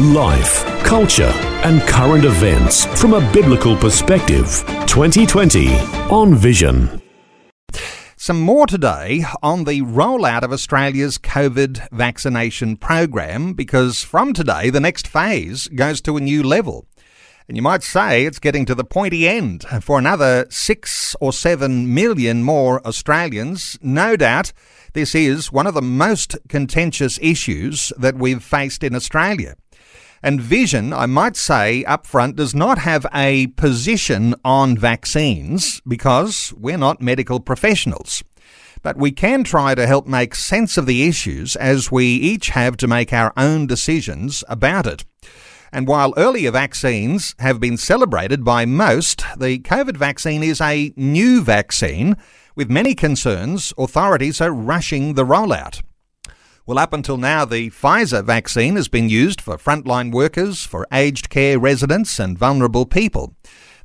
Life, culture and current events from a biblical perspective. 2020 on Vision. Some more today on the rollout of Australia's COVID vaccination program, because from today the next phase goes to a new level. And you might say it's getting to the pointy end for another 6 or 7 million more Australians. No doubt this is one of the most contentious issues that we've faced in Australia. And Vision, I might say up front, does not have a position on vaccines because we're not medical professionals. But we can try to help make sense of the issues as we each have to make our own decisions about it. And while earlier vaccines have been celebrated by most, the COVID vaccine is a new vaccine. With many concerns, authorities are rushing the rollout. Well, up until now, the Pfizer vaccine has been used for frontline workers, for aged care residents and vulnerable people.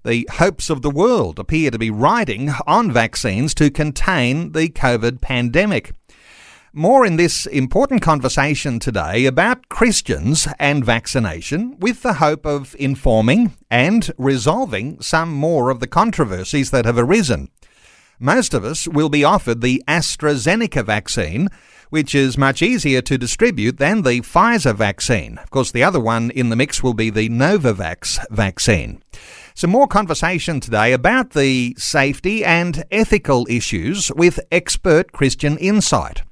The hopes of the world appear to be riding on vaccines to contain the COVID pandemic. More in this important conversation today about Christians and vaccination, with the hope of informing and resolving some more of the controversies that have arisen. Most of us will be offered the AstraZeneca vaccine, which is much easier to distribute than the Pfizer vaccine. Of course, the other one in the mix will be the Novavax vaccine. Some more conversation today about the safety and ethical issues with expert Christian insight.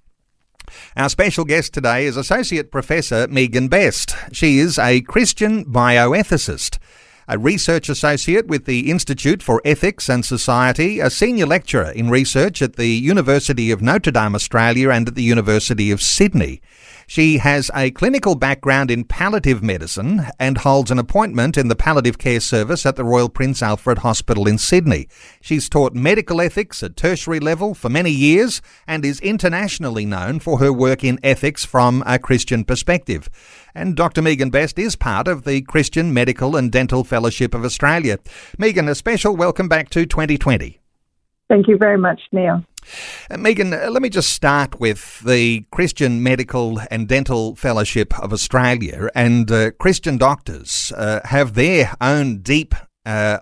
Our special guest today is Associate Professor Megan Best. She is a Christian bioethicist, a research associate with the Institute for Ethics and Society, a senior lecturer in research at the University of Notre Dame, Australia, and at the University of Sydney. She has a clinical background in palliative medicine and holds an appointment in the palliative care service at the Royal Prince Alfred Hospital in Sydney. She's taught medical ethics at tertiary level for many years and is internationally known for her work in ethics from a Christian perspective. And Dr. Megan Best is part of the Christian Medical and Dental Fellowship of Australia. Megan, a special welcome back to 2020. Thank you very much, Neil. Megan, let me just start with the Christian Medical and Dental Fellowship of Australia, and Christian doctors have their own deep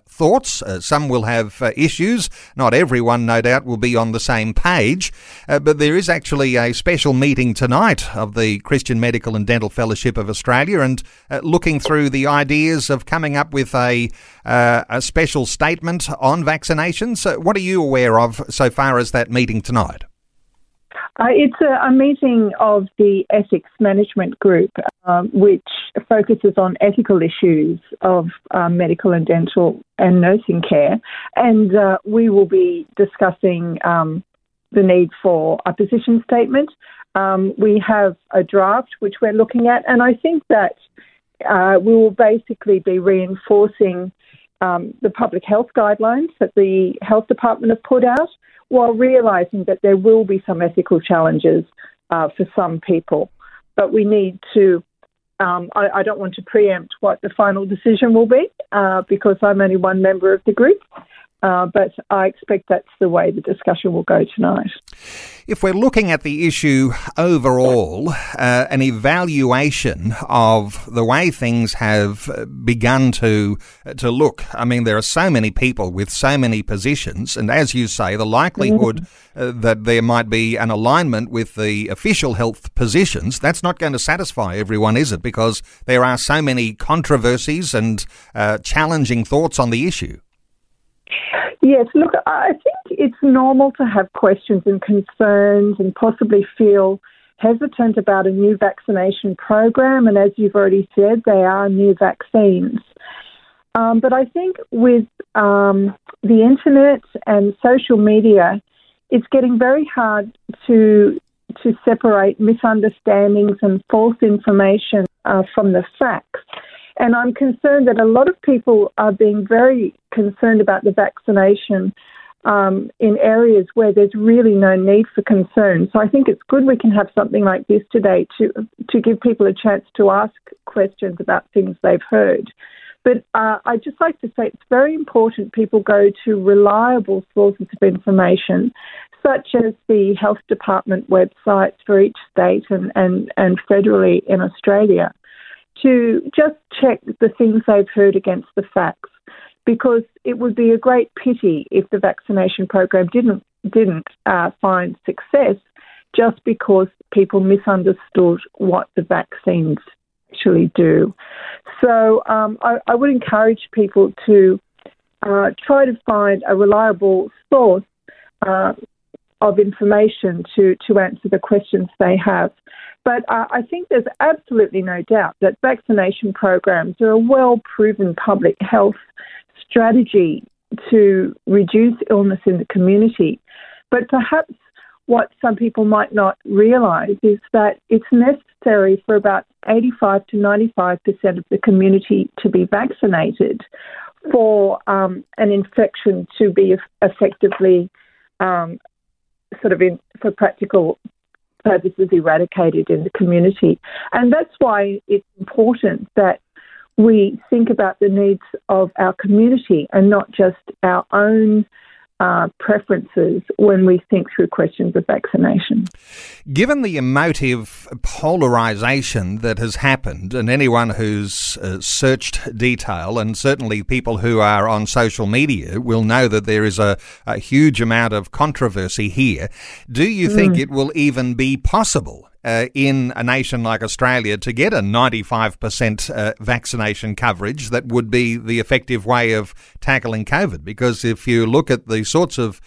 thoughts. Some will have issues. Not everyone, no doubt, will be on the same page. But there is actually a special meeting tonight of the Christian Medical and Dental Fellowship of Australia, and looking through the ideas of coming up with a special statement on vaccinations. What are you aware of so far as that meeting tonight? It's a meeting of the ethics management group, which focuses on ethical issues of medical and dental and nursing care. And we will be discussing the need for a position statement. We have a draft which we're looking at, and I think that we will basically be reinforcing the public health guidelines that the health department have put out, while realising that there will be some ethical challenges for some people. But we need to, I don't want to preempt what the final decision will be because I'm only one member of the group, but I expect that's the way the discussion will go tonight. If we're looking at the issue overall, an evaluation of the way things have begun to look, I mean, there are so many people with so many positions, and as you say, the likelihood that there might be an alignment with the official health positions, that's not going to satisfy everyone, is it? Because there are so many controversies and challenging thoughts on the issue. Yes, look, I think it's normal to have questions and concerns and possibly feel hesitant about a new vaccination program. And as you've already said, they are new vaccines. But I think with the internet and social media, it's getting very hard to separate misunderstandings and false information from the facts. And I'm concerned that a lot of people are being very concerned about the vaccination in areas where there's really no need for concern. So I think it's good we can have something like this today to give people a chance to ask questions about things they've heard. But I'd just like to say it's very important people go to reliable sources of information, such as the Health Department websites for each state and federally in Australia, to just check the things they've heard against the facts, because it would be a great pity if the vaccination program didn't find success just because people misunderstood what the vaccines actually do. So I would encourage people to try to find a reliable source of information to answer the questions they have. But I think there's absolutely no doubt that vaccination programs are a well-proven public health strategy to reduce illness in the community. But perhaps what some people might not realise is that it's necessary for about 85 to 95% of the community to be vaccinated for an infection to be effectively for practical purposes eradicated in the community. And that's why it's important that we think about the needs of our community and not just our own preferences when we think through questions of vaccination. Given the emotive polarisation that has happened, and anyone who's searched detail, and certainly people who are on social media will know that there is a huge amount of controversy here, do you think it will even be possible in a nation like Australia to get a 95% vaccination coverage that would be the effective way of tackling COVID? Because if you look at the sorts of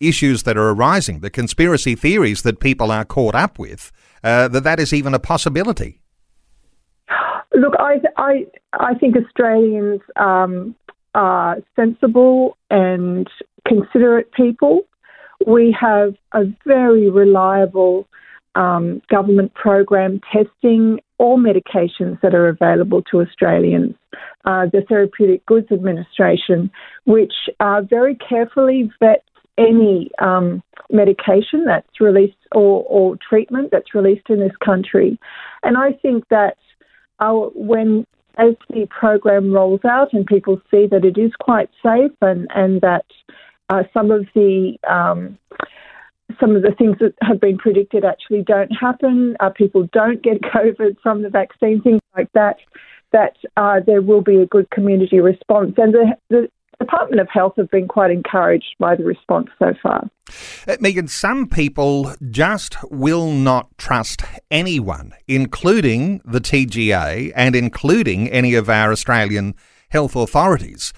issues that are arising, the conspiracy theories that people are caught up with, that is even a possibility. Look, I think Australians are sensible and considerate people. We have a very reliable government program testing all medications that are available to Australians, the Therapeutic Goods Administration, which very carefully vets any medication that's released or treatment that's released in this country. And I think that as the program rolls out and people see that it is quite safe and that some of the things that have been predicted actually don't happen, people don't get COVID from the vaccine, things like that, there will be a good community response. And the Department of Health have been quite encouraged by the response so far. Megan, some people just will not trust anyone, including the TGA and including any of our Australian health authorities.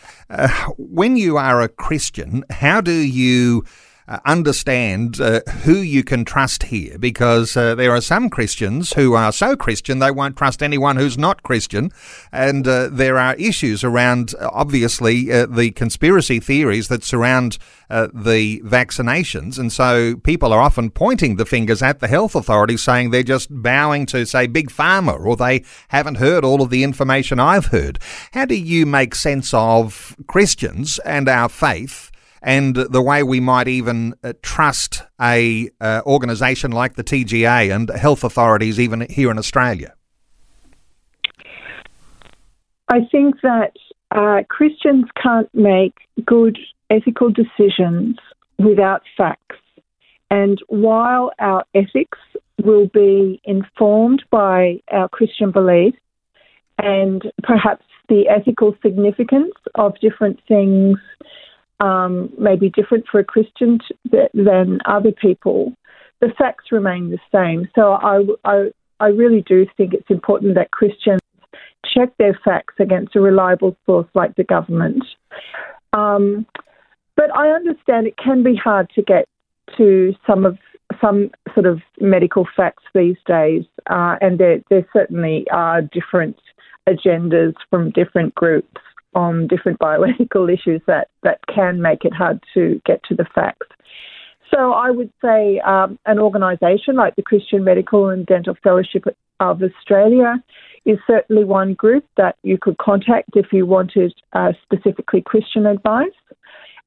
When you are a Christian, how do you understand who you can trust here, because there are some Christians who are so Christian they won't trust anyone who's not Christian, and there are issues around, obviously, the conspiracy theories that surround the vaccinations, and so people are often pointing the fingers at the health authorities saying they're just bowing to, say, Big Pharma, or they haven't heard all of the information I've heard. How do you make sense of Christians and our faith and the way we might even trust a organisation like the TGA and health authorities even here in Australia? I think that Christians can't make good ethical decisions without facts. And while our ethics will be informed by our Christian beliefs and perhaps the ethical significance of different things, may be different for a Christian than other people, the facts remain the same. So I really do think it's important that Christians check their facts against a reliable source like the government. But I understand it can be hard to get to some sort of medical facts these days, and there certainly are different agendas from different groups on different bioethical issues that can make it hard to get to the facts. So I would say an organisation like the Christian Medical and Dental Fellowship of Australia is certainly one group that you could contact if you wanted specifically Christian advice.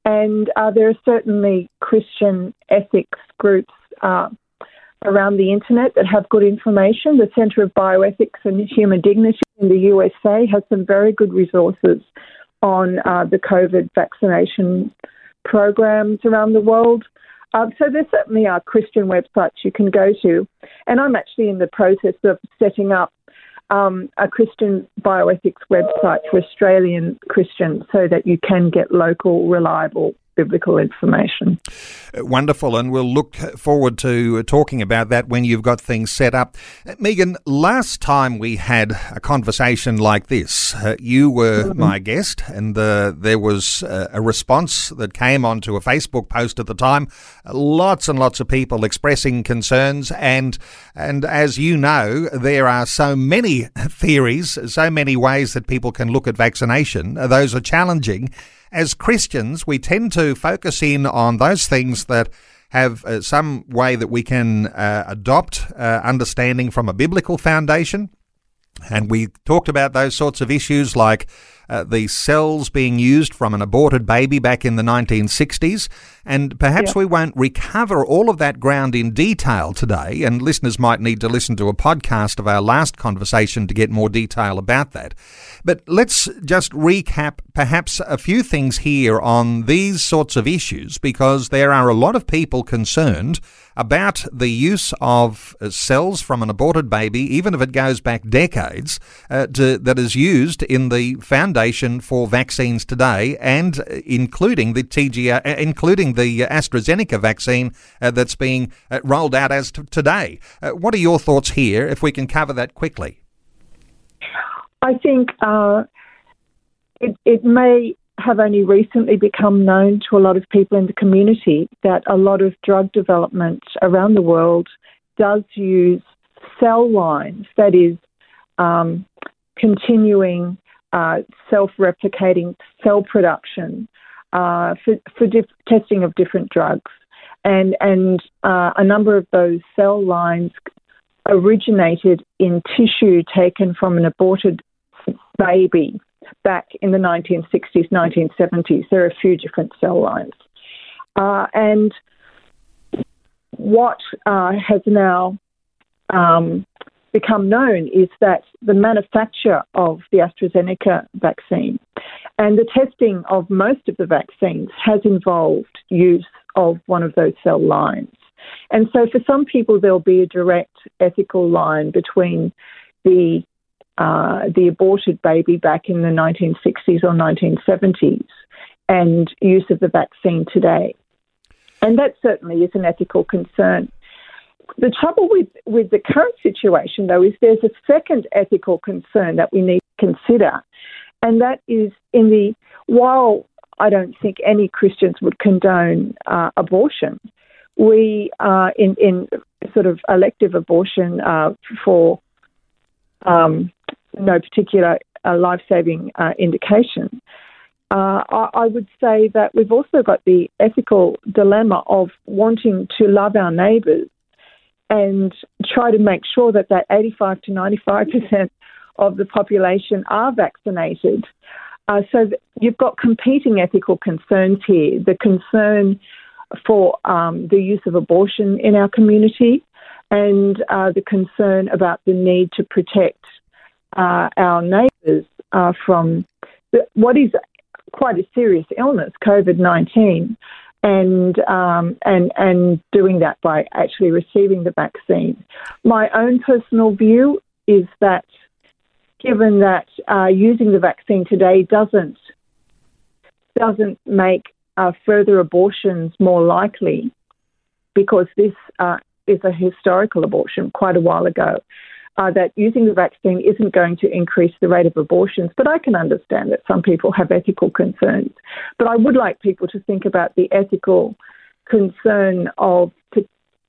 And there are certainly Christian ethics groups around the internet that have good information. The Centre of Bioethics and Human Dignity in the USA has some very good resources on the COVID vaccination programs around the world. So there certainly are Christian websites you can go to. And I'm actually in the process of setting up a Christian bioethics website for Australian Christians so that you can get local, reliable biblical information. Wonderful, and we'll look forward to talking about that when you've got things set up. Megan, last time we had a conversation like this, you were my guest, and there was a response that came onto a Facebook post at the time. Lots and lots of people expressing concerns, and as you know, there are so many theories, so many ways that people can look at vaccination. Those are challenging. As Christians, we tend to focus in on those things that have some way that we can adopt understanding from a biblical foundation. And we talked about those sorts of issues like the cells being used from an aborted baby back in the 1960s. And perhaps we won't recover all of that ground in detail today, and listeners might need to listen to a podcast of our last conversation to get more detail about that. But let's just recap perhaps a few things here on these sorts of issues, because there are a lot of people concerned about the use of cells from an aborted baby, even if it goes back decades, that is used in the foundation for vaccines today, and including the AstraZeneca vaccine that's being rolled out as today. What are your thoughts here, if we can cover that quickly? I think it may have only recently become known to a lot of people in the community that a lot of drug development around the world does use cell lines, that is, continuing self-replicating cell production for testing of different drugs. And a number of those cell lines originated in tissue taken from an aborted baby back in the 1960s, 1970s. There are a few different cell lines. And what has now become known is that the manufacture of the AstraZeneca vaccine and the testing of most of the vaccines has involved use of one of those cell lines. And so for some people, there'll be a direct ethical line between the aborted baby back in the 1960s or 1970s and use of the vaccine today. And that certainly is an ethical concern. The trouble with the current situation, though, is there's a second ethical concern that we need to consider, and that is while I don't think any Christians would condone abortion, we in sort of elective abortion for no particular life-saving indication. I would say that we've also got the ethical dilemma of wanting to love our neighbours and try to make sure that 85 to 95% of the population are vaccinated. So you've got competing ethical concerns here, the concern for the use of abortion in our community and the concern about the need to protect our neighbours from what is quite a serious illness, COVID-19, and doing that by actually receiving the vaccine. My own personal view is that given that using the vaccine today doesn't make further abortions more likely, because this is a historical abortion quite a while ago, that using the vaccine isn't going to increase the rate of abortions. But I can understand that some people have ethical concerns. But I would like people to think about the ethical concern of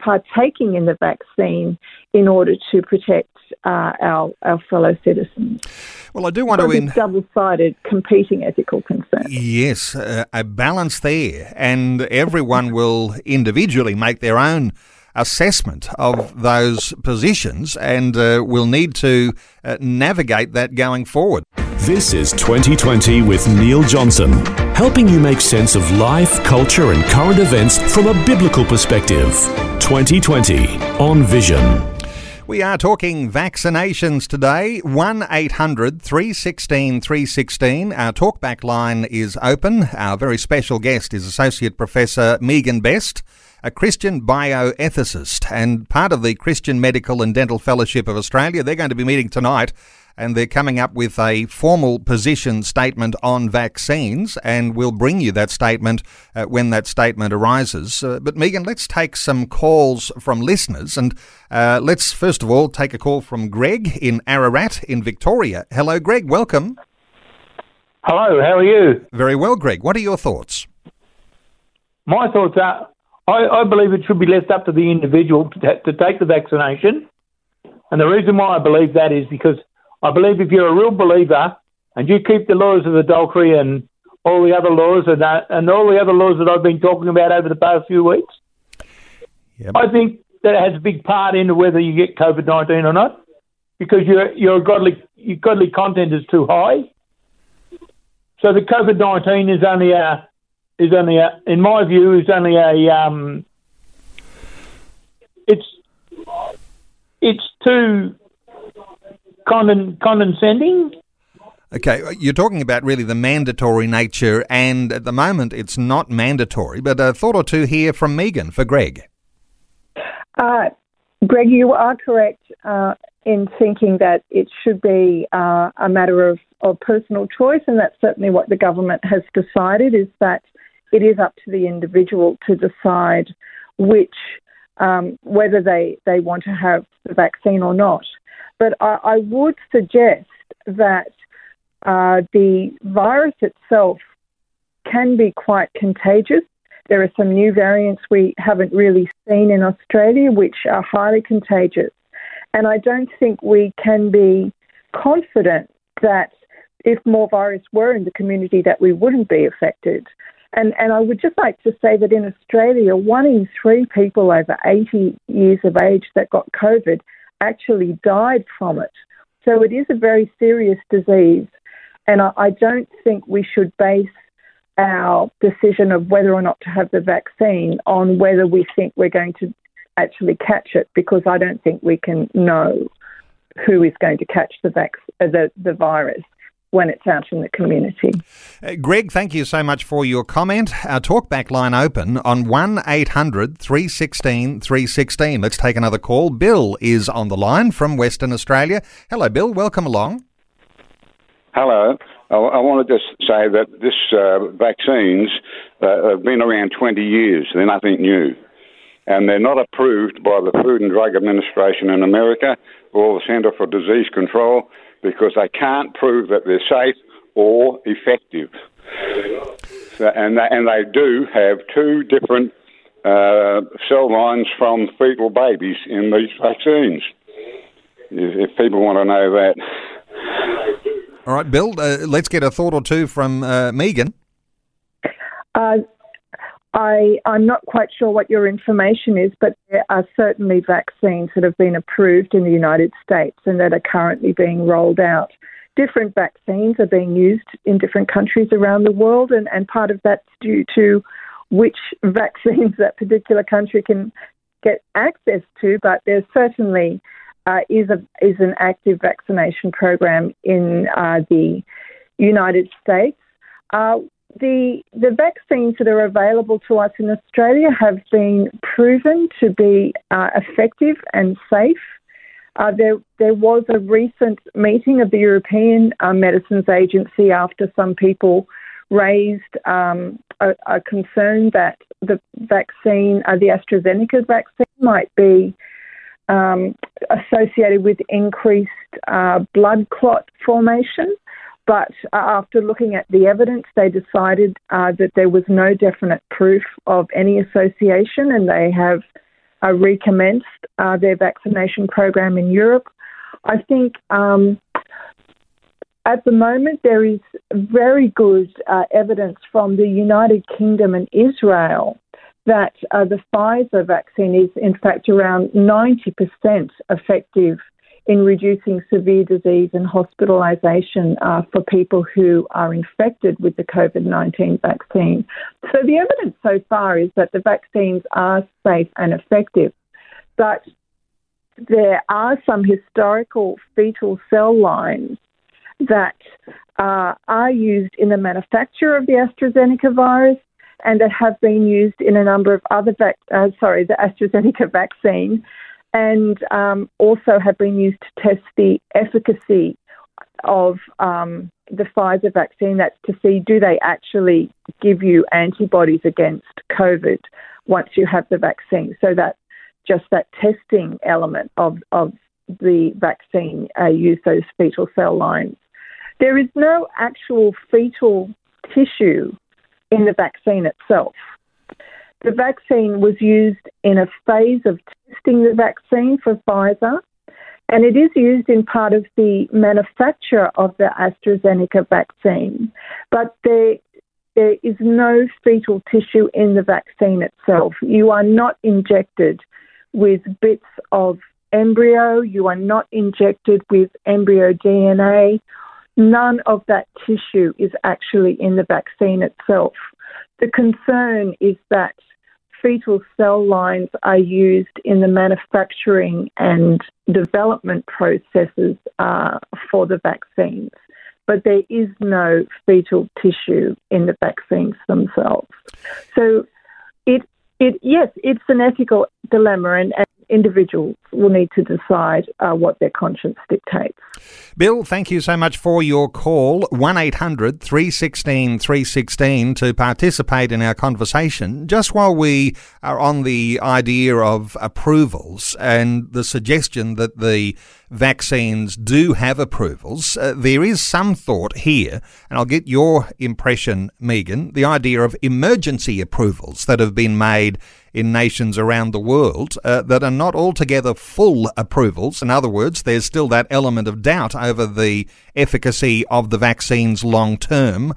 partaking in the vaccine in order to protect our fellow citizens. Well, I do want to... double-sided, competing ethical concerns. Yes, a balance there, and everyone will individually make their own assessment of those positions, and we'll need to navigate that going forward. This is 2020 with Neil Johnson, helping you make sense of life, culture and current events from a biblical perspective. 2020 on Vision. We are talking vaccinations today. 1-800-316-316. Our talkback line is open. Our very special guest is Associate Professor Megan Best, a Christian bioethicist and part of the Christian Medical and Dental Fellowship of Australia. They're going to be meeting tonight, and they're coming up with a formal position statement on vaccines, and we'll bring you that statement when that statement arises. But Megan, let's take some calls from listeners, and let's first of all take a call from Greg in Ararat in Victoria. Hello, Greg. Welcome. Hello. How are you? Very well, Greg. What are your thoughts? My thoughts are I believe it should be left up to the individual to take the vaccination, and the reason why I believe that is because I believe if you're a real believer and you keep the laws of adultery and all the other laws and all the other laws that I've been talking about over the past few weeks, yep, I think that it has a big part into whether you get COVID-19 or not, because your godly content is too high. So the COVID-19 is only a, in my view, is only a it's too condescending. Okay, you're talking about really the mandatory nature, and at the moment it's not mandatory, but a thought or two here from Megan for Greg. Greg, you are correct in thinking that it should be a matter of personal choice, and that's certainly what the government has decided, is that it is up to the individual to decide which whether they want to have the vaccine or not. But I would suggest that the virus itself can be quite contagious. There are some new variants we haven't really seen in Australia which are highly contagious. And I don't think we can be confident that if more virus were in the community that we wouldn't be affected. And I would just like to say that in Australia, 1 in 3 people over 80 years of age that got COVID actually died from it. So it is a very serious disease, and I don't think we should base our decision of whether or not to have the vaccine on whether we think we're going to actually catch it, because I don't think we can know who is going to catch the virus when it's out in the community. Greg, thank you so much for your comment. Our talkback line open on 1-800-316-316. Let's take another call. Bill is on the line from Western Australia. Hello, Bill. Welcome along. Hello. I want to just say that this vaccines have been around 20 years. They're nothing new. And they're not approved by the Food and Drug Administration in America or the Centre for Disease Control, because they can't prove that they're safe or effective. And they do have two different cell lines from fetal babies in these vaccines, if people want to know that. All right, Bill, let's get a thought or two from Megan. I'm not quite sure what your information is, but there are certainly vaccines that have been approved in the United States and that are currently being rolled out. Different vaccines are being used in different countries around the world, and part of that's due to which vaccines that particular country can get access to, but there certainly is an active vaccination program in the United States. The vaccines that are available to us in Australia have been proven to be effective and safe. There was a recent meeting of the European Medicines Agency after some people raised a concern that the vaccine, the AstraZeneca vaccine, might be associated with increased blood clot formation. But after looking at the evidence, they decided that there was no definite proof of any association, and they have recommenced their vaccination program in Europe. I think at the moment there is very good evidence from the United Kingdom and Israel that the Pfizer vaccine is in fact around 90% effective in reducing severe disease and hospitalisation for people who are infected with the COVID-19 vaccine. So the evidence so far is that the vaccines are safe and effective, but there are some historical fetal cell lines that are used in the manufacture of the AstraZeneca virus and that have been used in a number of other, the AstraZeneca vaccine, and also have been used to test the efficacy of the Pfizer vaccine. That's to see, do they actually give you antibodies against COVID once you have the vaccine? So that just that testing element of the vaccine use those fetal cell lines. There is no actual fetal tissue in the vaccine itself. The vaccine was used in a phase of testing the vaccine for Pfizer, and it is used in part of the manufacture of the AstraZeneca vaccine, but there is no fetal tissue in the vaccine itself. You are not injected with bits of embryo, you are not injected with embryo DNA. None of that tissue is actually in the vaccine itself. The concern is that fetal cell lines are used in the manufacturing and development processes for the vaccines, but there is no fetal tissue in the vaccines themselves. So it's an ethical dilemma, and individuals will need to decide what their conscience dictates. Bill, thank you so much for your call. 1-800-316-316 to participate in our conversation. Just while we are on the idea of approvals and the suggestion that the vaccines do have approvals, there is some thought here, and I'll get your impression, Megan, the idea of emergency approvals that have been made in nations around the world that are not altogether full approvals. In other words, there's still that element of doubt over the efficacy of the vaccines long term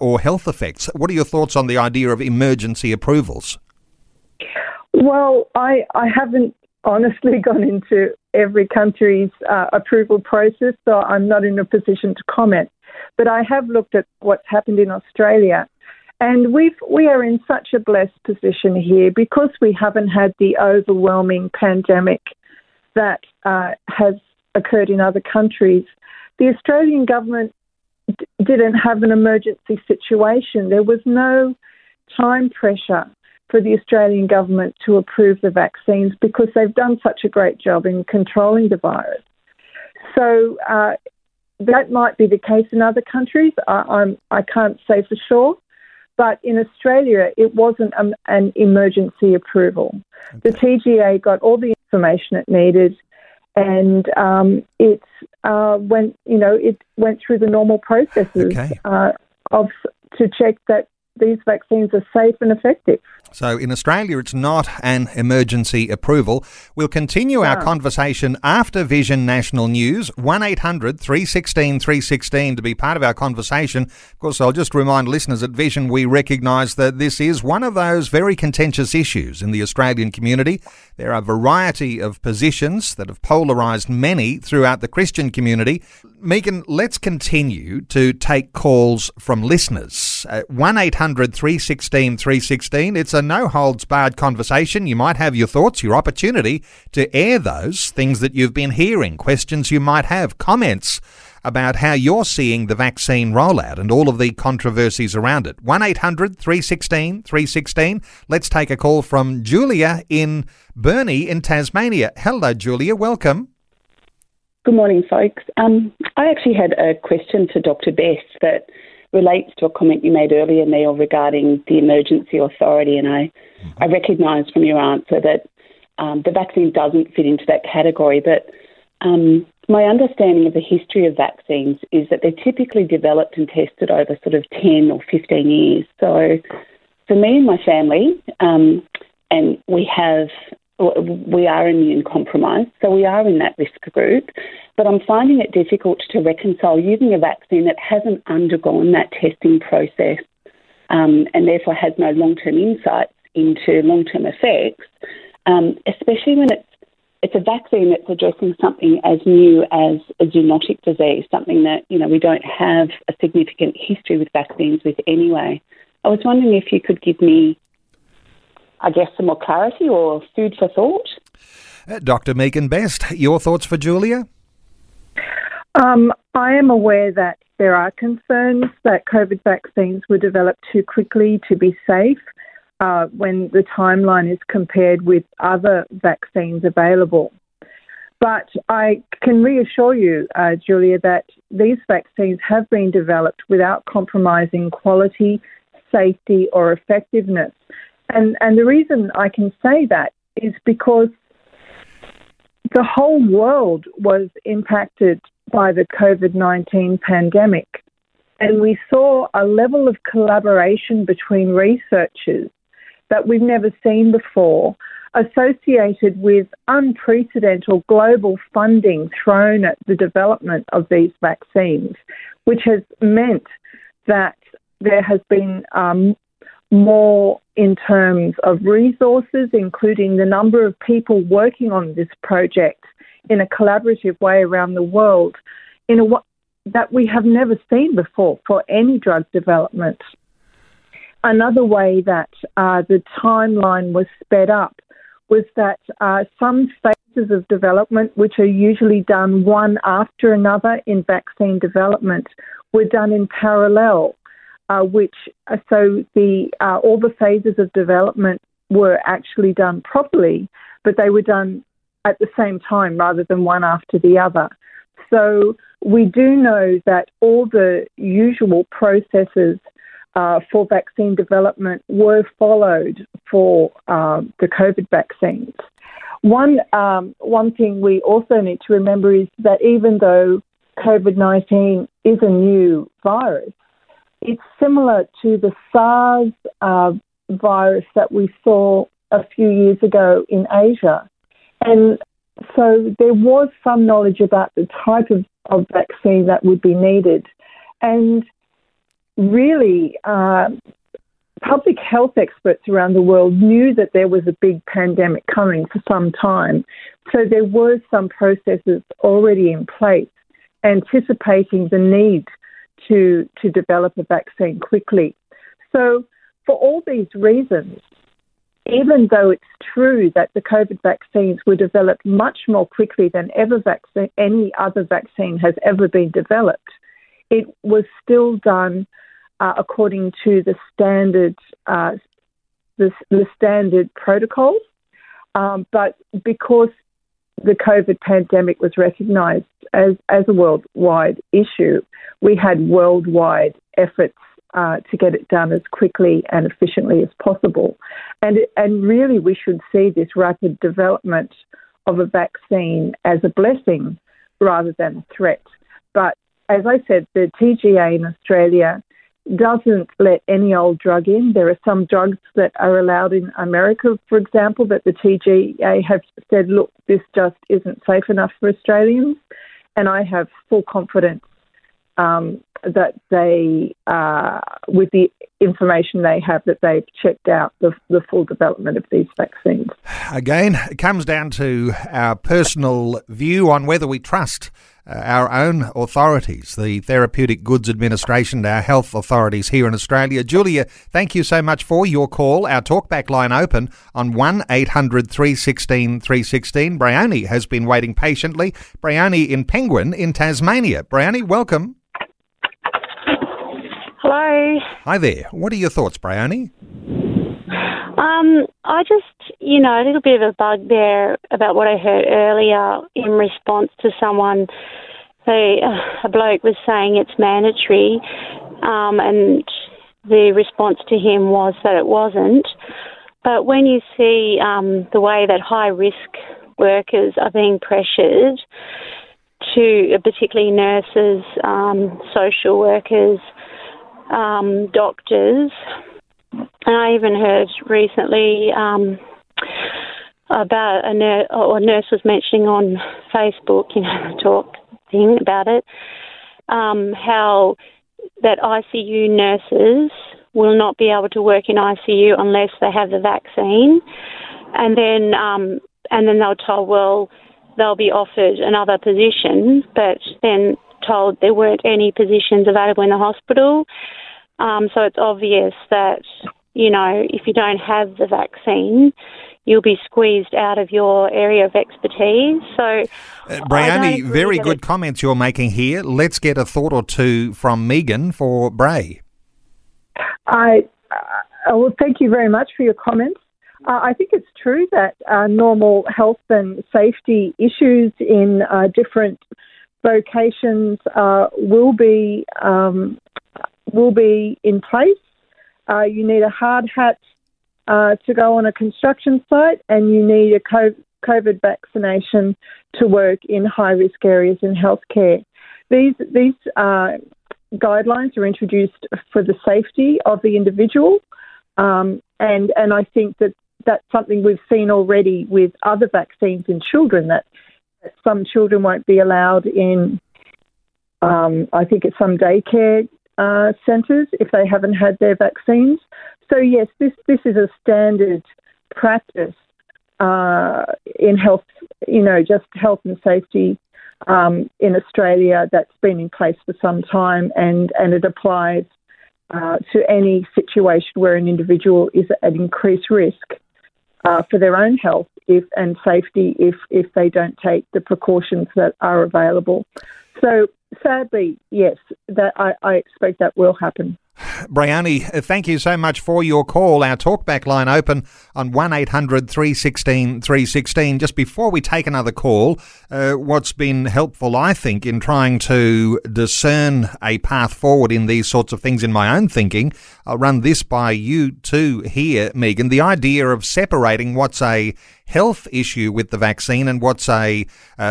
or health effects. What are your thoughts on the idea of emergency approvals? Well, I haven't honestly gone into every country's approval process, so I'm not in a position to comment. But I have looked at what's happened in Australia, and we are in such a blessed position here because we haven't had the overwhelming pandemic that has occurred in other countries. The Australian government didn't have an emergency situation. There was no time pressure for the Australian government to approve the vaccines because they've done such a great job in controlling the virus. So that might be the case in other countries. I can't say for sure. But in Australia, it wasn't an emergency approval. The TGA got all the information it needed, and it went, it went through the normal processes to check that these vaccines are safe and effective. So in Australia, it's not an emergency approval. We'll continue our conversation after Vision National News. 1-800-316-316 to be part of our conversation. Of course, I'll just remind listeners at Vision, we recognise that this is one of those very contentious issues in the Australian community. There are a variety of positions that have polarised many throughout the Christian community. Megan, let's continue to take calls from listeners. 1-800-316-316. It's a no-holds-barred conversation. You might have your thoughts, your opportunity to air those things that you've been hearing, questions you might have, comments about how you're seeing the vaccine rollout and all of the controversies around it. 1-800-316-316. Let's take a call from Julia in Burnie in Tasmania. Hello, Julia. Welcome. Good morning, folks. I actually had a question to Dr. Best that relates to a comment you made earlier, Neil, regarding the emergency authority. And I recognise from your answer that the vaccine doesn't fit into that category. But my understanding of the history of vaccines is that they're typically developed and tested over sort of 10 or 15 years. So for me and my family, and we have we are immune compromised, so we are in that risk group. But I'm finding it difficult to reconcile using a vaccine that hasn't undergone that testing process and therefore has no long-term insights into long-term effects, especially when it's a vaccine that's addressing something as new as a zoonotic disease, something that, you know, we don't have a significant history with vaccines with anyway. I was wondering if you could give me, I guess, some more clarity or food for thought. Dr. Megan Best, your thoughts for Julia? I am aware that there are concerns that COVID vaccines were developed too quickly to be safe when the timeline is compared with other vaccines available. But I can reassure you, Julia, that these vaccines have been developed without compromising quality, safety or effectiveness. And the reason I can say that is because the whole world was impacted by the COVID-19 pandemic. And we saw a level of collaboration between researchers that we've never seen before, associated with unprecedented global funding thrown at the development of these vaccines, which has meant that there has been more in terms of resources, including the number of people working on this project in a collaborative way around the world, in a way that we have never seen before for any drug development. Another way that the timeline was sped up was that some phases of development, which are usually done one after another in vaccine development, were done in parallel. All the phases of development were actually done properly, but they were done at the same time rather than one after the other. So we do know that all the usual processes for vaccine development were followed for the COVID vaccines. One thing we also need to remember is that even though COVID-19 is a new virus, it's similar to the SARS virus that we saw a few years ago in Asia. And so there was some knowledge about the type of vaccine that would be needed. And really, public health experts around the world knew that there was a big pandemic coming for some time. So there were some processes already in place anticipating the need to develop a vaccine quickly. So for all these reasons, even though it's true that the COVID vaccines were developed much more quickly than any other vaccine has ever been developed, it was still done according to the standard protocols. But because the COVID pandemic was recognised as a worldwide issue, we had worldwide efforts to get it done as quickly and efficiently as possible. And really we should see this rapid development of a vaccine as a blessing rather than a threat. But as I said, the TGA in Australia doesn't let any old drug in. There are some drugs that are allowed in America, for example, that the TGA have said, look, this just isn't safe enough for Australians. And I have full confidence that they, with the information they have, that they've checked out the full development of these vaccines. Again, it comes down to our personal view on whether we trust our own authorities, the Therapeutic Goods Administration, our health authorities here in Australia. Julia, thank you so much for your call. Our talkback line open on 1800 316 316. Bryony has been waiting patiently. Bryony in Penguin in Tasmania. Bryony, welcome. Hello. Hi there. What are your thoughts, Bryony? I just, a little bit of a bugbear about what I heard earlier in response to someone who, a bloke was saying it's mandatory, and the response to him was that it wasn't. But when you see the way that high-risk workers are being pressured to, particularly nurses, social workers, doctors, and I even heard recently about a nurse, or a nurse was mentioning on Facebook, you know, the talk thing about it, how that ICU nurses will not be able to work in ICU unless they have the vaccine, and then they were told, well, they'll be offered another position, but then told there weren't any positions available in the hospital. So it's obvious that, you know, if you don't have the vaccine, you'll be squeezed out of your area of expertise. So, Bryony, very good comments you're making here. Let's get a thought or two from Megan for Bray. Well, thank you very much for your comments. I think it's true that normal health and safety issues in different vocations will be in place. You need a hard hat to go on a construction site, and you need a COVID vaccination to work in high-risk areas in healthcare. These guidelines are introduced for the safety of the individual, and I think that that's something we've seen already with other vaccines in children, that some children won't be allowed in, I think it's some daycare centres if they haven't had their vaccines. So yes, this is a standard practice in health, you know, just health and safety in Australia that's been in place for some time, and it applies to any situation where an individual is at increased risk for their own health and safety if they don't take the precautions that are available. So sadly, yes, that I expect that will happen. Bryony, thank you so much for your call. Our talkback line open on 1-800-316-316. Just before we take another call, what's been helpful, I think, in trying to discern a path forward in these sorts of things in my own thinking, I'll run this by you too here, Megan, the idea of separating what's a health issue with the vaccine and what's a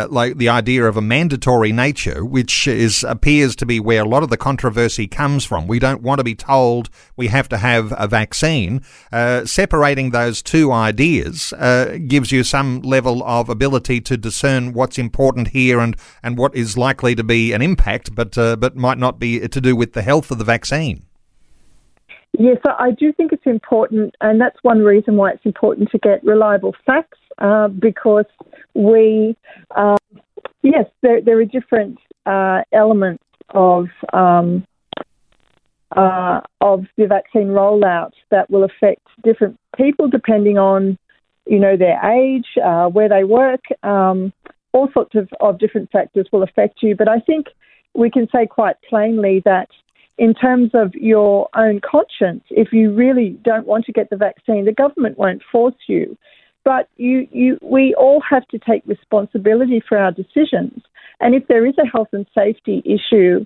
like the idea of a mandatory nature, which appears to be where a lot of the controversy comes from. We don't want to be told we have to have a vaccine. Separating those two ideas gives you some level of ability to discern what's important here and what is likely to be an impact, but might not be to do with the health of the vaccine. Yes, I do think it's important, and that's one reason why it's important to get reliable facts, because we, yes, there are different elements of the vaccine rollout that will affect different people depending on, you know, their age, where they work. All sorts of different factors will affect you. But I think we can say quite plainly that in terms of your own conscience, if you really don't want to get the vaccine, the government won't force you. But we all have to take responsibility for our decisions. And if there is a health and safety issue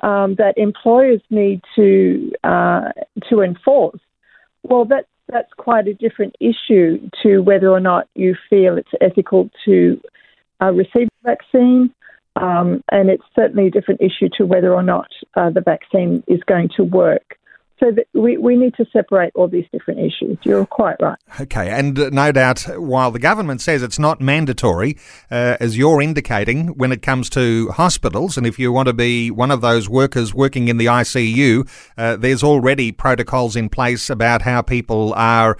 that employers need to enforce, well, that's quite a different issue to whether or not you feel it's ethical to receive the vaccine. And it's certainly a different issue to whether or not the vaccine is going to work. So we need to separate all these different issues. You're quite right. Okay, and no doubt, while the government says it's not mandatory, as you're indicating, when it comes to hospitals, and if you want to be one of those workers working in the ICU, there's already protocols in place about how people are,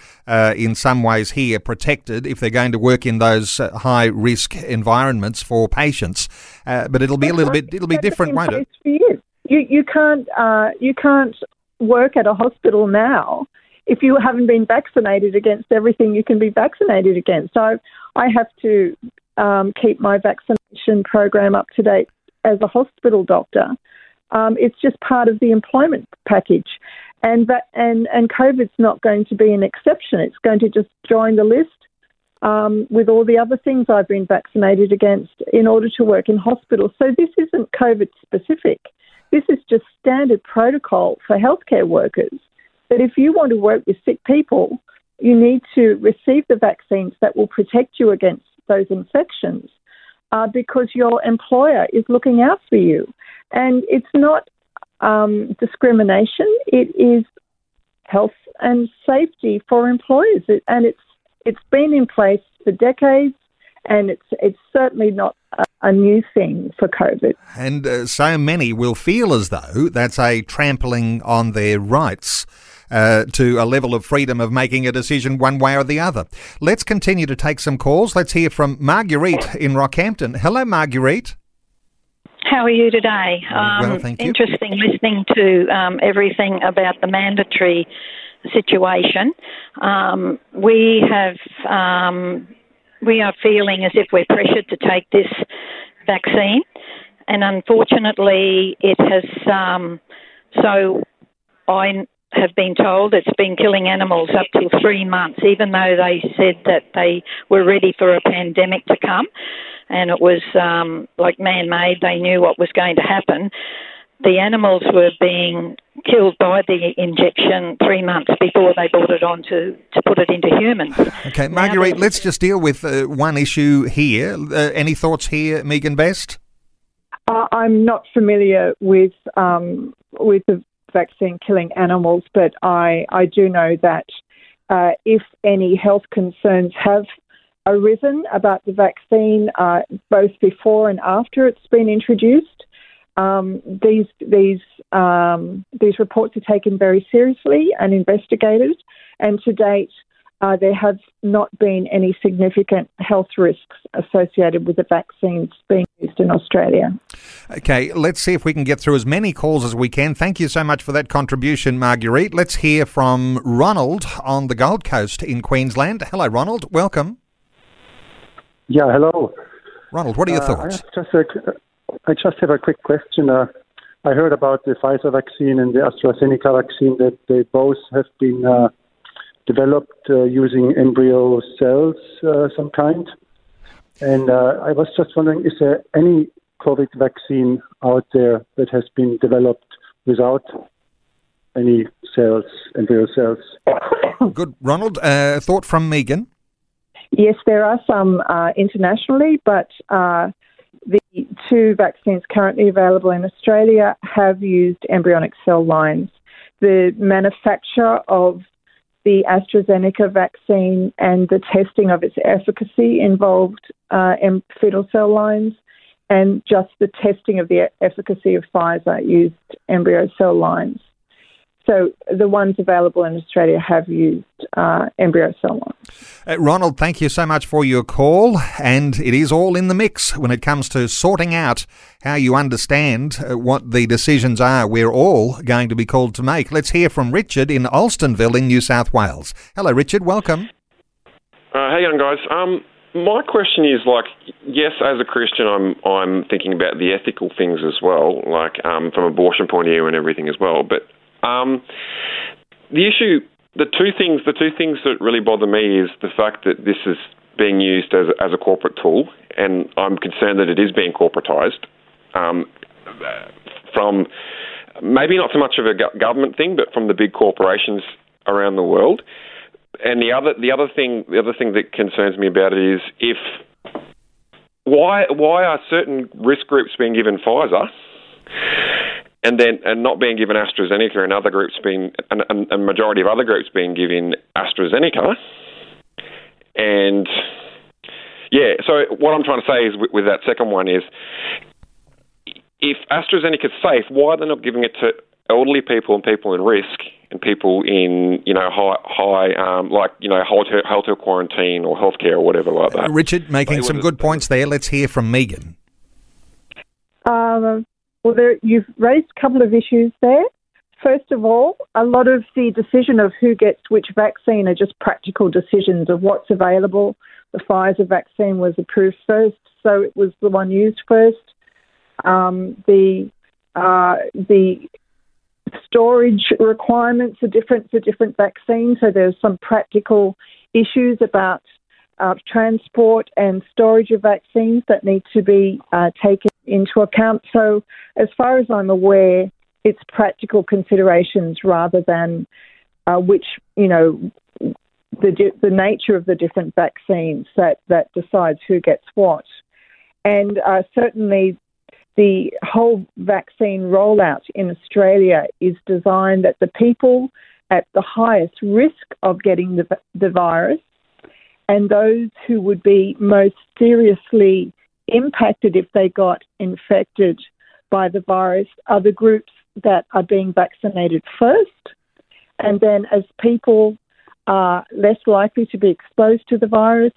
in some ways here, protected if they're going to work in those high-risk environments for patients. But it'll be it'll be different, won't it? For you. You can't work at a hospital now if you haven't been vaccinated against everything you can be vaccinated against. So I have to keep my vaccination program up to date as a hospital doctor. It's just part of the employment package, and COVID's not going to be an exception. It's going to just join the list with all the other things I've been vaccinated against in order to work in hospitals. So this isn't COVID specific. This is just standard protocol for healthcare workers, that if you want to work with sick people, you need to receive the vaccines that will protect you against those infections because your employer is looking out for you. And it's not discrimination. It is health and safety for employers. And it's It's been in place for decades, and it's certainly not a new thing for COVID. And so many will feel as though that's a trampling on their rights to a level of freedom of making a decision one way or the other. Let's continue to take some calls. Let's hear from Marguerite in Rockhampton. Hello, Marguerite. How are you today? Well, thank you. Interesting listening to everything about the mandatory situation. We are feeling as if we're pressured to take this vaccine, and unfortunately it has, so I have been told, it's been killing animals up till 3 months, even though they said that they were ready for a pandemic to come, and it was like man-made. They knew what was going to happen. The animals were being killed by the injection 3 months before they brought it on to put it into humans. Okay, Marguerite, let's just deal with one issue here. Any thoughts here, Megan Best? I'm not familiar with the vaccine killing animals, but I do know that if any health concerns have arisen about the vaccine, both before and after it's been introduced, these reports are taken very seriously and investigated, and to date there have not been any significant health risks associated with the vaccines being used in Australia. Okay, let's see if we can get through as many calls as we can. Thank you so much for that contribution, Marguerite. Let's hear from Ronald on the Gold Coast in Queensland. Hello, Ronald. Welcome. Yeah, hello. Ronald, what are your thoughts? I just have a quick question. I heard about the Pfizer vaccine and the AstraZeneca vaccine, that they both have been developed using embryo cells some kind. And I was just wondering, is there any COVID vaccine out there that has been developed without any cells, embryo cells? Good. Ronald, a thought from Megan? Yes, there are some internationally, but the two vaccines currently available in Australia have used embryonic cell lines. The manufacture of the AstraZeneca vaccine and the testing of its efficacy involved fetal cell lines, and just the testing of the efficacy of Pfizer used embryo cell lines. So the ones available in Australia have used embryo cell lines. Ronald, thank you so much for your call. And it is all in the mix when it comes to sorting out how you understand what the decisions are we're all going to be called to make. Let's hear from Richard in Alstonville in New South Wales. Hello, Richard. Welcome. How you doing, guys? My question is, like, yes, as a Christian, I'm thinking about the ethical things as well, like from abortion point of view and everything as well, but the issue, the two things that really bother me is the fact that this is being used as a corporate tool, and I'm concerned that it is being corporatized from maybe not so much of a government thing, but from the big corporations around the world. And the other thing that concerns me about it is why are certain risk groups being given Pfizer? And not being given AstraZeneca, and other groups being, and a majority of other groups being given AstraZeneca, and yeah. So what I'm trying to say is, with that second one is, if AstraZeneca is safe, why are they not giving it to elderly people and people in risk and people in high hotel quarantine or healthcare or whatever like that? Richard making some good points there. Let's hear from Megan. Well, you've raised a couple of issues there. First of all, a lot of the decision of who gets which vaccine are just practical decisions of what's available. The Pfizer vaccine was approved first, so it was the one used first. The storage requirements are different for different vaccines, so there's some practical issues about transport and storage of vaccines that need to be taken into account. So as far as I'm aware, it's practical considerations rather than the nature of the different vaccines that decides who gets what. And certainly the whole vaccine rollout in Australia is designed that the people at the highest risk of getting the virus and those who would be most seriously impacted if they got infected by the virus are the groups that are being vaccinated first. And then as people are less likely to be exposed to the virus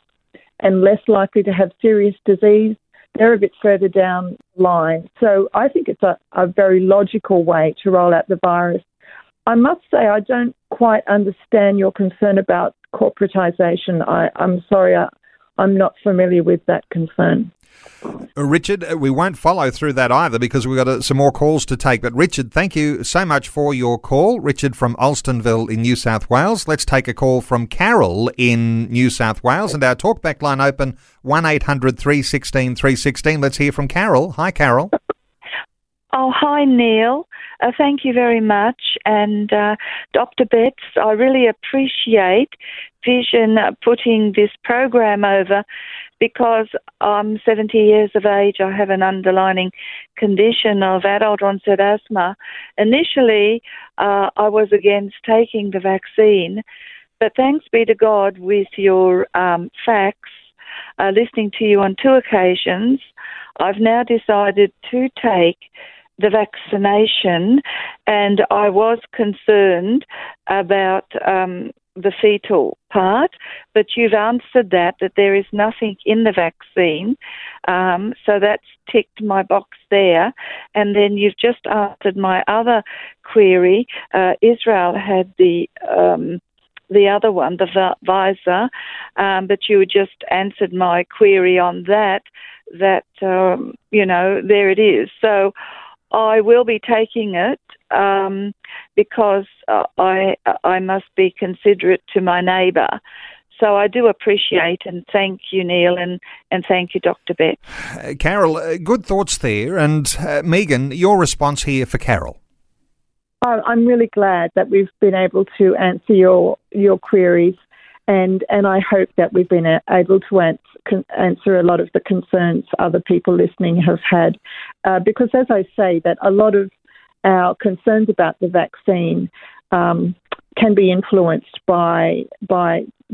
and less likely to have serious disease, they're a bit further down the line. So I think it's a very logical way to roll out the virus. I must say I don't quite understand your concern about corporatisation. I'm sorry, I'm not familiar with that concern. Richard, we won't follow through that either because we've got some more calls to take. But Richard, thank you so much for your call. Richard from Alstonville in New South Wales. Let's take a call from Carol in New South Wales. And our talkback line open 1800 316 316. Let's hear from Carol. Hi, Carol. Oh, hi, Neil. Thank you very much. And Dr. Betts, I really appreciate Vision putting this program over because I'm 70 years of age. I have an underlying condition of adult onset asthma. Initially, I was against taking the vaccine, but thanks be to God with your facts, listening to you on two occasions, I've now decided to take the vaccination, and I was concerned about the fetal part, but you've answered that there is nothing in the vaccine. So that's ticked my box there. And then you've just answered my other query. Israel had the other one, the Pfizer, but you just answered my query on that, there it is. So I will be taking it because I must be considerate to my neighbour. So I do appreciate and thank you, Neil, and thank you, Dr. Betts. Carol, good thoughts there. And Megan, your response here for Carol. I'm really glad that we've been able to answer your queries, and I hope that we've been able to answer a lot of the concerns other people listening have had. Because as I say, that a lot of our concerns about the vaccine can be influenced by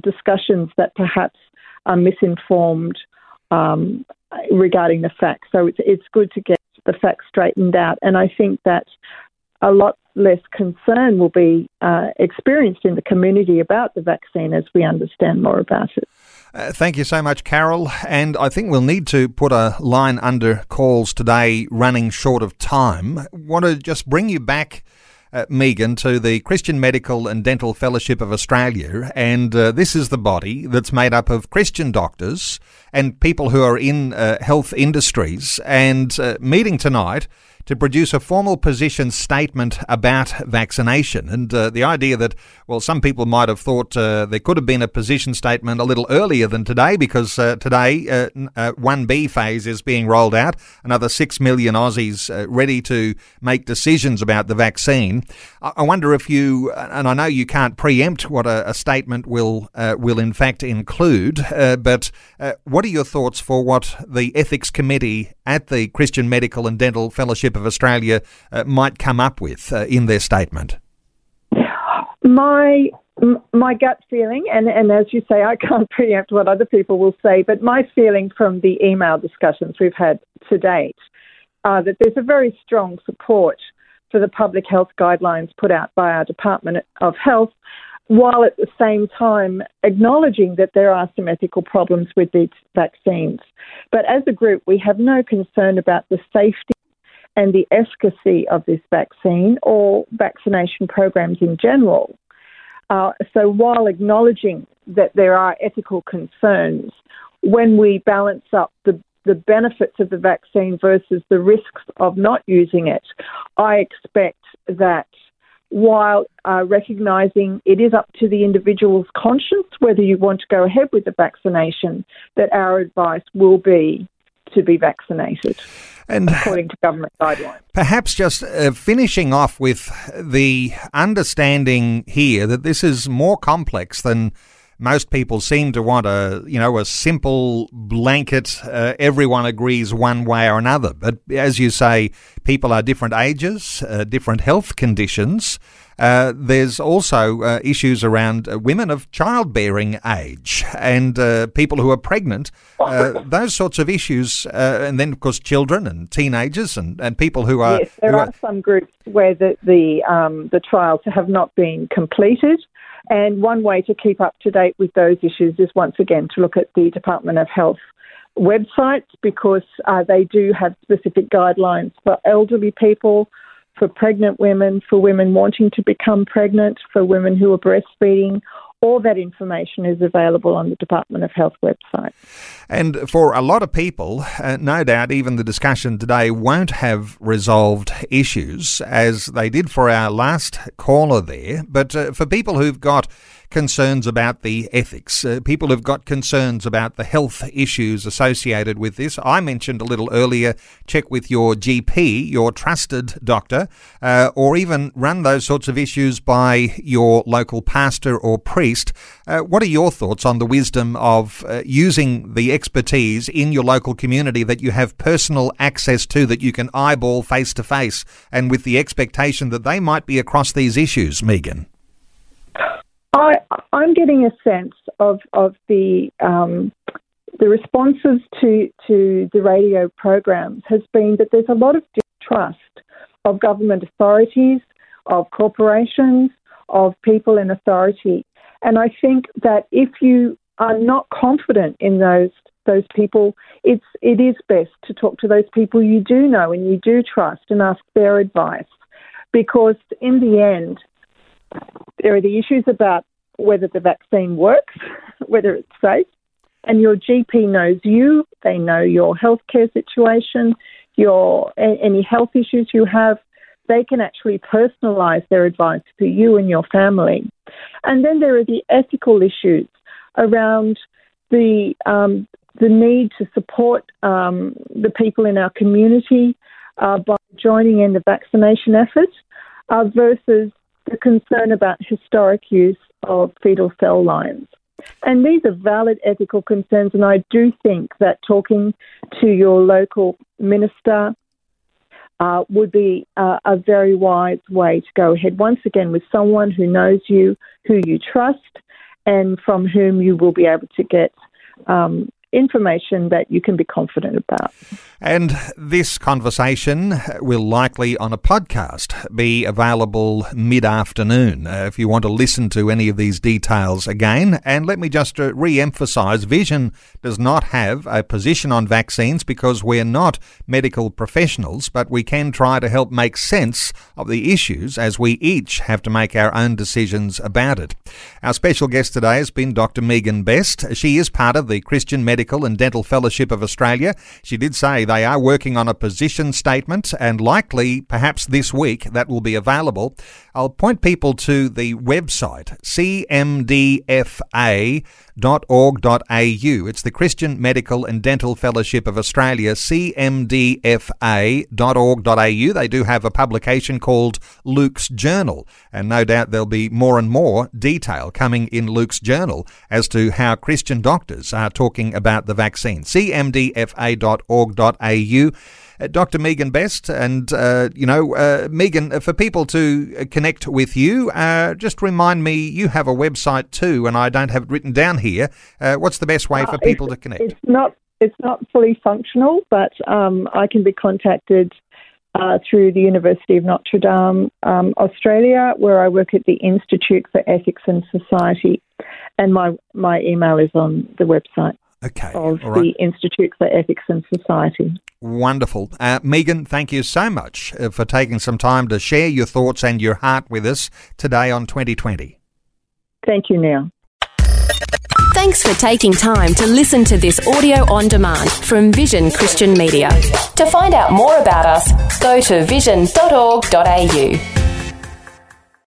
discussions that perhaps are misinformed regarding the facts. So it's good to get the facts straightened out, and I think that a lot less concern will be experienced in the community about the vaccine as we understand more about it. Thank you so much, Carol. And I think we'll need to put a line under calls today, running short of time. Want to just bring you back, Megan, to the Christian Medical and Dental Fellowship of Australia. And this is the body that's made up of Christian doctors and people who are in health industries. And meeting tonight to produce a formal position statement about vaccination. And the idea that, well, some people might have thought there could have been a position statement a little earlier than today because today 1B phase is being rolled out, another 6 million Aussies ready to make decisions about the vaccine. I wonder if you, and I know you can't preempt what a statement will in fact include, but what are your thoughts for what the Ethics Committee at the Christian Medical and Dental Fellowship of Australia might come up with in their statement? My gut feeling, and as you say, I can't preempt what other people will say, but my feeling from the email discussions we've had to date are that there's a very strong support for the public health guidelines put out by our Department of Health, while at the same time acknowledging that there are some ethical problems with these vaccines. But as a group, we have no concern about the safety and the efficacy of this vaccine or vaccination programs in general. So while acknowledging that there are ethical concerns, when we balance up the benefits of the vaccine versus the risks of not using it, I expect that while recognising it is up to the individual's conscience whether you want to go ahead with the vaccination, that our advice will be to be vaccinated, and according to government guidelines. Perhaps just finishing off with the understanding here that this is more complex than Most people seem to want a simple blanket. Everyone agrees one way or another. But as you say, people are different ages, different health conditions. There's also issues around women of childbearing age and people who are pregnant, those sorts of issues, and then, of course, children and teenagers and people who are... Yes, there are some groups where the trials have not been completed, and one way to keep up to date with those issues is, once again, to look at the Department of Health websites, because they do have specific guidelines for elderly people, for pregnant women, for women wanting to become pregnant, for women who are breastfeeding. All that information is available on the Department of Health website. And for a lot of people, no doubt even the discussion today won't have resolved issues as they did for our last caller there. But for people who've got concerns about the ethics, people who've got concerns about the health issues associated with this, I mentioned a little earlier, check with your GP, your trusted doctor, or even run those sorts of issues by your local pastor or priest. What are your thoughts on the wisdom of using the expertise in your local community that you have personal access to, that you can eyeball face to face, and with the expectation that they might be across these issues, Megan? I'm getting a sense of the responses to the radio programs has been that there's a lot of distrust of government authorities, of corporations, of people in authority. And I think that if you are not confident in those people, it is best to talk to those people you do know and you do trust and ask their advice. Because in the end, there are the issues about whether the vaccine works, whether it's safe, and your GP knows you, they know your healthcare situation, your any health issues you have. They can actually personalise their advice for you and your family. And then there are the ethical issues around the need to support the people in our community by joining in the vaccination effort versus the concern about historic use of fetal cell lines. And these are valid ethical concerns, and I do think that talking to your local minister would be a very wise way to go ahead, once again, with someone who knows you, who you trust, and from whom you will be able to get information that you can be confident about. And this conversation will likely on a podcast be available mid-afternoon if you want to listen to any of these details again. And let me just re-emphasise, Vision does not have a position on vaccines because we're not medical professionals, but we can try to help make sense of the issues as we each have to make our own decisions about it. Our special guest today has been Dr. Megan Best. She is part of the Christian Medical and Dental Fellowship of Australia. She did say they are working on a position statement, and likely perhaps this week that will be available. I'll point people to the website cmdfa.org.au. It's the Christian Medical and Dental Fellowship of Australia, cmdfa.org.au. They do have a publication called Luke's Journal, and no doubt there'll be more and more detail coming in Luke's Journal as to how Christian doctors are talking about the vaccine. cmdfa.org.au. Dr. Megan Best, and, Megan, for people to connect with you, just remind me, you have a website too, and I don't have it written down here. What's the best way for people to connect? It's not fully functional, but I can be contacted through the University of Notre Dame, Australia, where I work at the Institute for Ethics and Society. And my email is on the website the Institute for Ethics and Society. Wonderful. Megan, thank you so much for taking some time to share your thoughts and your heart with us today on 2020. Thank you, Neil. Thanks for taking time to listen to this audio on demand from Vision Christian Media. To find out more about us, go to vision.org.au.